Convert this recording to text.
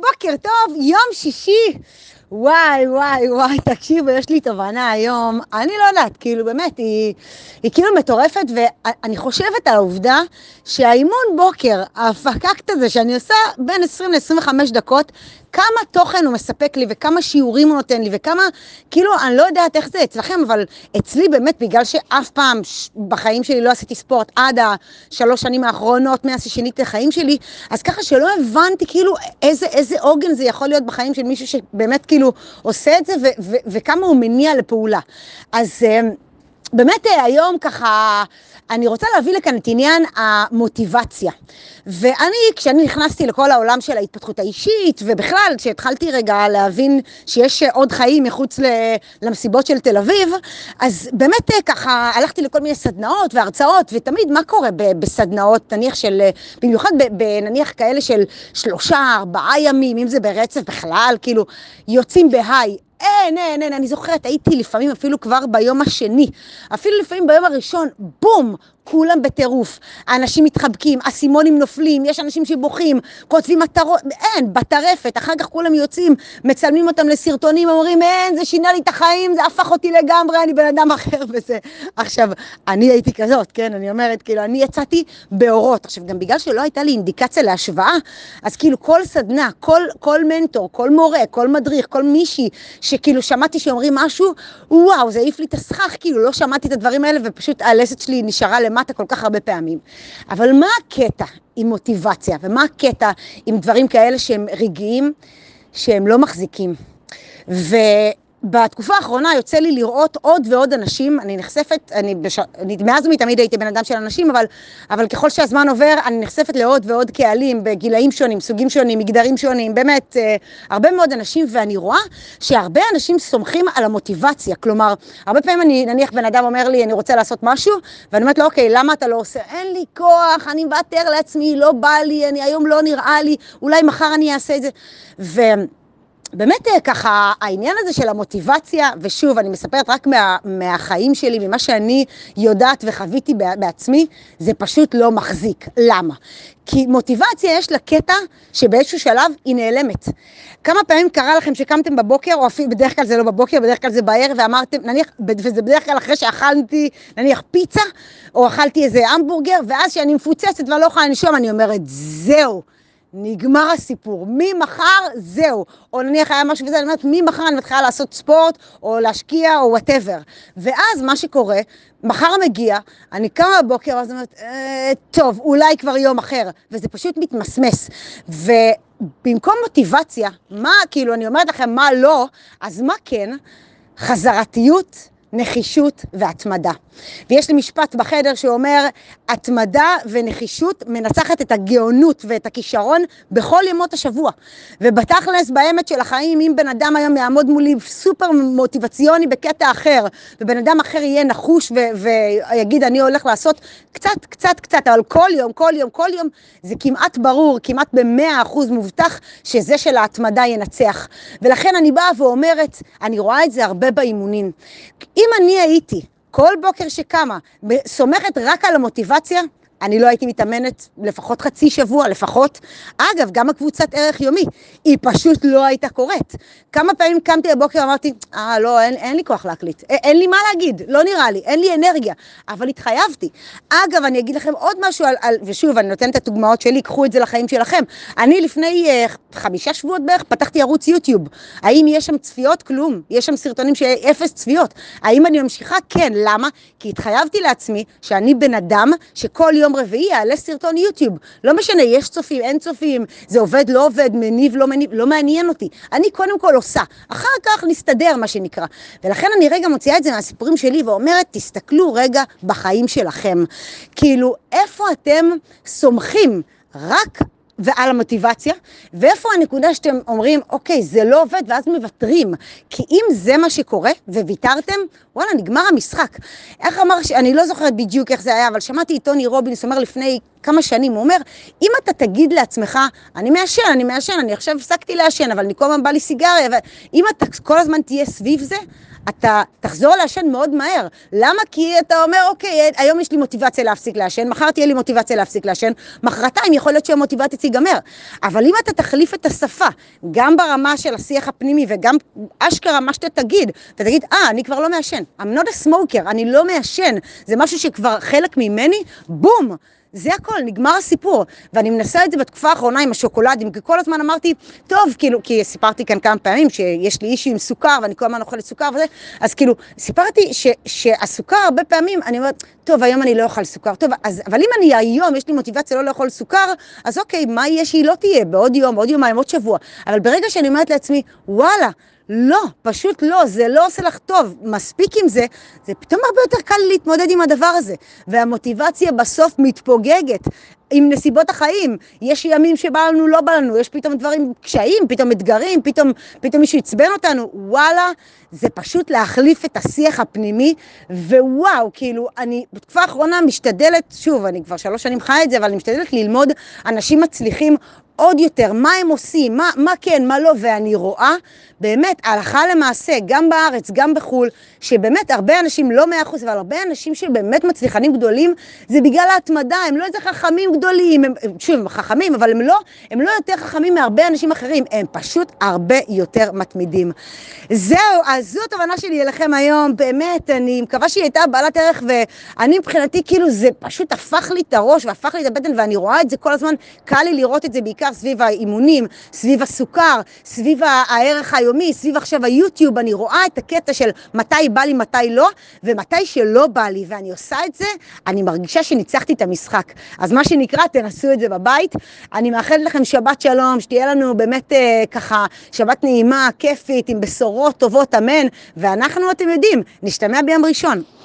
בוקר טוב, יום שישי. וואי, תקשיבו, יש לי תובנה היום. אני לא יודעת, כאילו באמת, היא כאילו מטורפת, ואני חושבת על העובדה שהאימון בוקר, ההפקקת הזה שאני עושה בין 20 ל-25 דקות, כמה תוכן הוא מספק לי וכמה שיעורים הוא נותן לי וכמה, כאילו אני לא יודעת איך זה אצלכם, אבל אצלי באמת בגלל שאף פעם בחיים שלי לא עשיתי ספורט עד 3 שנים האחרונות, מאז ששיניתי החיים שלי, אז ככה שלא הבנתי כאילו איזה עוגן זה יכול להיות בחיים של מישהו שבאמת כאילו עושה את זה וכמה הוא מניע לפעולה. אז באמת היום ככה אני רוצה להביא לכאן את עניין המוטיבציה. ואני, כשאני נכנסתי לכל העולם של ההתפתחות האישית, ובכלל, כשהתחלתי רגע להבין שיש עוד חיים מחוץ למסיבות של תל אביב, אז באמת ככה הלכתי לכל מיני סדנאות והרצאות, ותמיד מה קורה בסדנאות, נניח של, במיוחד נניח כאלה של 3-4 ימים, אם זה ברצף בכלל, כאילו יוצאים בהיי, אין, אני זוכרת, הייתי לפעמים אפילו כבר ביום השני, אפילו לפעמים ביום הראשון, בום, כולם בטירוף, האנשים מתחבקים, הסימונים נופלים, יש אנשים שבוכים, כותבים מטרות, אין, בטרפת, אחר כך כולם יוצאים, מצלמים אותם לסרטונים, אומרים, אין, זה שינה לי את החיים, זה הפך אותי לגמרי, אני בן אדם אחר וזה. עכשיו, אני הייתי כזאת, כן, אני אומרת, כאילו, אני יצאתי באורות. עכשיו, גם בגלל שלא הייתה לי אינדיקציה להשוואה, אז כאילו כל סדנה, כל מנטור, כל מורה, כל מדריך, כל מישהי, שכאילו שמעתי שאומרים משהו, וואו, זה העיף לי את הסכך, כאילו, לא שמעתי את הדברים האלה, ופשוט הלסת שלי נשארה למטה כל כך הרבה פעמים. אבל מה הקטע עם מוטיבציה, ומה הקטע עם דברים כאלה שהם רגעיים, שהם לא מחזיקים? בתקופה האחרונה יוצא לי לראות עוד ועוד אנשים, אני נחשפת, אני מאז ומתמיד הייתי בן אדם של אנשים, אבל ככל שהזמן עובר, אני נחשפת לעוד ועוד קהלים, בגילאים שונים, סוגים שונים, מגדרים שונים, באמת, הרבה מאוד אנשים, ואני רואה שהרבה אנשים סומכים על המוטיבציה, כלומר, הרבה פעמים אני, נניח בן אדם אומר לי, אני רוצה לעשות משהו, ואני אומרת לו, אוקיי, למה אתה לא עושה? אין לי כוח, אני מבטר לעצמי, לא בא לי, אני היום לא נראה לי, אולי מחר אני אעשה את זה, באמת ככה העניין הזה של המוטיבציה, ושוב אני מספרת רק מהחיים שלי, ממה שאני יודעת וחוויתי בעצמי, זה פשוט לא מחזיק. למה? כי מוטיבציה יש לה קטע שבאיזשהו שלב היא נעלמת. כמה פעמים קרה לכם שקמתם בבוקר, או אפילו בדרך כלל זה לא בבוקר, בדרך כלל זה בערב, ואמרתם, נניח, וזה בדרך כלל אחרי שאכלתי, נניח פיצה, או אכלתי איזה המבורגר, ואז שאני מפוצצת ולא יכולה לנשום, אני אומרת, זהו. נגמר הסיפור, ממחר זהו, או נניח היה משהו וזה, אני אומרת ממחר אני מתחילה לעשות ספורט, או להשקיע, או whatever, ואז מה שקורה, מחר מגיע, אני קמה בבוקר, אז אני אומרת, טוב, אולי כבר יום אחר, וזה פשוט מתמסמס, ובמקום מוטיבציה, מה, כאילו אני אומרת לכם מה לא, אז מה כן, חזרתיות, נחישות והתמדה. ויש לי משפט בחדר שאומר, התמדה ונחישות מנצחת את הגאונות ואת הכישרון בכל ימות השבוע. ובתכלס, באמת של החיים, אם בן אדם היום יעמוד מולי סופר מוטיבציוני בקטע אחר, ובן אדם אחר יהיה נחוש ויגיד, אני הולך לעשות קצת, אבל כל יום, זה כמעט ברור, כמעט ב-100% מובטח, שזה של ההתמדה ינצח. ולכן אני באה ואומרת, אני רואה את זה הרבה באימונים. אם אני הייתי כל בוקר שקמה סומכת רק על המוטיבציה, אני לא הייתי מתאמנת לפחות חצי שבוע, לפחות. אגב, גם הקבוצת ערך יומי, היא פשוט לא הייתה קורית. כמה פעמים קמתי בבוקר ואמרתי, לא, אין לי כוח להקליט, אין לי מה להגיד, לא נראה לי, אין לי אנרגיה, אבל התחייבתי. אגב, אני אגיד לכם עוד משהו, ושוב, אני נותנת את הדוגמאות שלי, קחו את זה לחיים שלכם. אני לפני 5 שבועות בערך פתחתי ערוץ יוטיוב. האם יש שם צפיות? כלום. יש שם סרטונים שאפס צפיות. האם אני ממשיכה? כן. למה? כי התחייבתי לעצמי שאני בן אדם שכל יום רביעי יעלה סרטון יוטיוב. לא משנה, יש צופים, אין צופים, זה עובד, לא עובד, מניב, לא מניב, לא מעניין אותי. אני קודם כל עושה, אחר כך נסתדר מה שנקרא. ולכן אני רגע מוציאה את זה מהסיפורים שלי ואומרת, תסתכלו רגע בחיים שלכם. כאילו, איפה אתם סומכים רק ועל המוטיבציה, ואיפה הנקודה שאתם אומרים, אוקיי, זה לא עובד, ואז מבטרים, כי אם זה מה שקורה, וויתרתם, וואלה, נגמר המשחק. איך אמר, אני לא זוכרת בדיוק איך זה היה, אבל שמעתי את טוני רובינס אומר לפני כמה שנים, הוא אומר, אם אתה תגיד לעצמך, אני מעשן, אני עכשיו הפסקתי לעשן, אבל אני כל הזמן בא לי סיגריה, ואם אתה כל הזמן תהיה סביב זה, אתה תחזור לעשן מאוד מהר. למה? כי אתה אומר, אוקיי, היום יש לי מוטיבציה להפסיק לעשן, מחר תהיה לי מוטיבציה להפסיק לעשן, מחרתיים יכול להיות שהמוטיבציה תיגמר. אבל אם אתה תחליף את השפה, גם ברמה של השיח הפנימי וגם אשכרה מה שאתה תגיד, אתה תגיד, אני כבר לא מעשן. I'm not a smoker, אני לא מעשן. זה משהו שכבר חלק ממני, בום. זה הכל, נגמר הסיפור, ואני מנסה את זה בתקופה האחרונה עם השוקולדים, כי כל הזמן אמרתי, טוב, כאילו, כי סיפרתי כאן כמה פעמים שיש לי אישו עם סוכר, ואני כל הזמן אוכלת סוכר וזה, אז כאילו, סיפרתי שהסוכר הרבה פעמים, אני אומרת, טוב, היום אני לא אוכל סוכר, טוב, אז, אבל אם אני היום, יש לי מוטיבציה לא לאכול סוכר, אז אוקיי, מה יהיה שהיא לא תהיה, בעוד יום, עוד יומיים, עוד שבוע, אבל ברגע שאני אומרת לעצמי, וואלה, לא, פשוט לא, זה לא עושה לך טוב, מספיק עם זה, זה פתאום הרבה יותר קל להתמודד עם הדבר הזה, והמוטיבציה בסוף מתפוגגת עם נסיבות החיים, יש ימים שבא לנו, לא בא לנו, יש פתאום דברים קשיים, פתאום אתגרים, פתאום מישהו יצבן אותנו, וואלה, זה פשוט להחליף את השיח הפנימי, ווואו, כאילו, אני בתקופה האחרונה משתדלת, שוב, אני כבר 3 שנים חיה את זה, אבל אני משתדלת ללמוד אנשים מצליחים עוד יותר, מה הם עושים, מה כן, מה לא, ואני רואה באמת הלכה למעשה, גם בארץ, גם בחול, שבאמת הרבה אנשים, לא 100%, אבל הרבה אנשים שבאמת מצליחנים גדולים, זה בגלל ההתמדה, הם לא איזה חכמים גדולים, שוב, הם חכמים, אבל הם לא יותר חכמים מהרבה אנשים אחרים, הם פשוט הרבה יותר מתמידים. זהו, אז זו תובנה שלי אליכם היום, באמת, אני מקווה שהיא הייתה בעלת ערך, ואני מבחינתי, כאילו, זה פשוט הפך לי את הראש, והפך לי את הבטן, ואני רואה את זה כל הזמן, קל לי לראות את זה בעיקר סביב האימונים, סביב הסוכר, סביב הערך היומי, סביב עכשיו היוטיוב, אני רואה את הקטע של מתי בא לי, מתי לא, ומתי שלא בא לי, ואני עושה את זה, אני מרגישה שניצחתי את המשחק. אז מה שנקרא, תנסו את זה בבית. אני מאחלת לכם שבת שלום, שתהיה לנו באמת ככה, שבת נעימה, כיפית, עם בשורות טובות, אמן, ואנחנו, אתם יודעים, נשתמע ביום ראשון.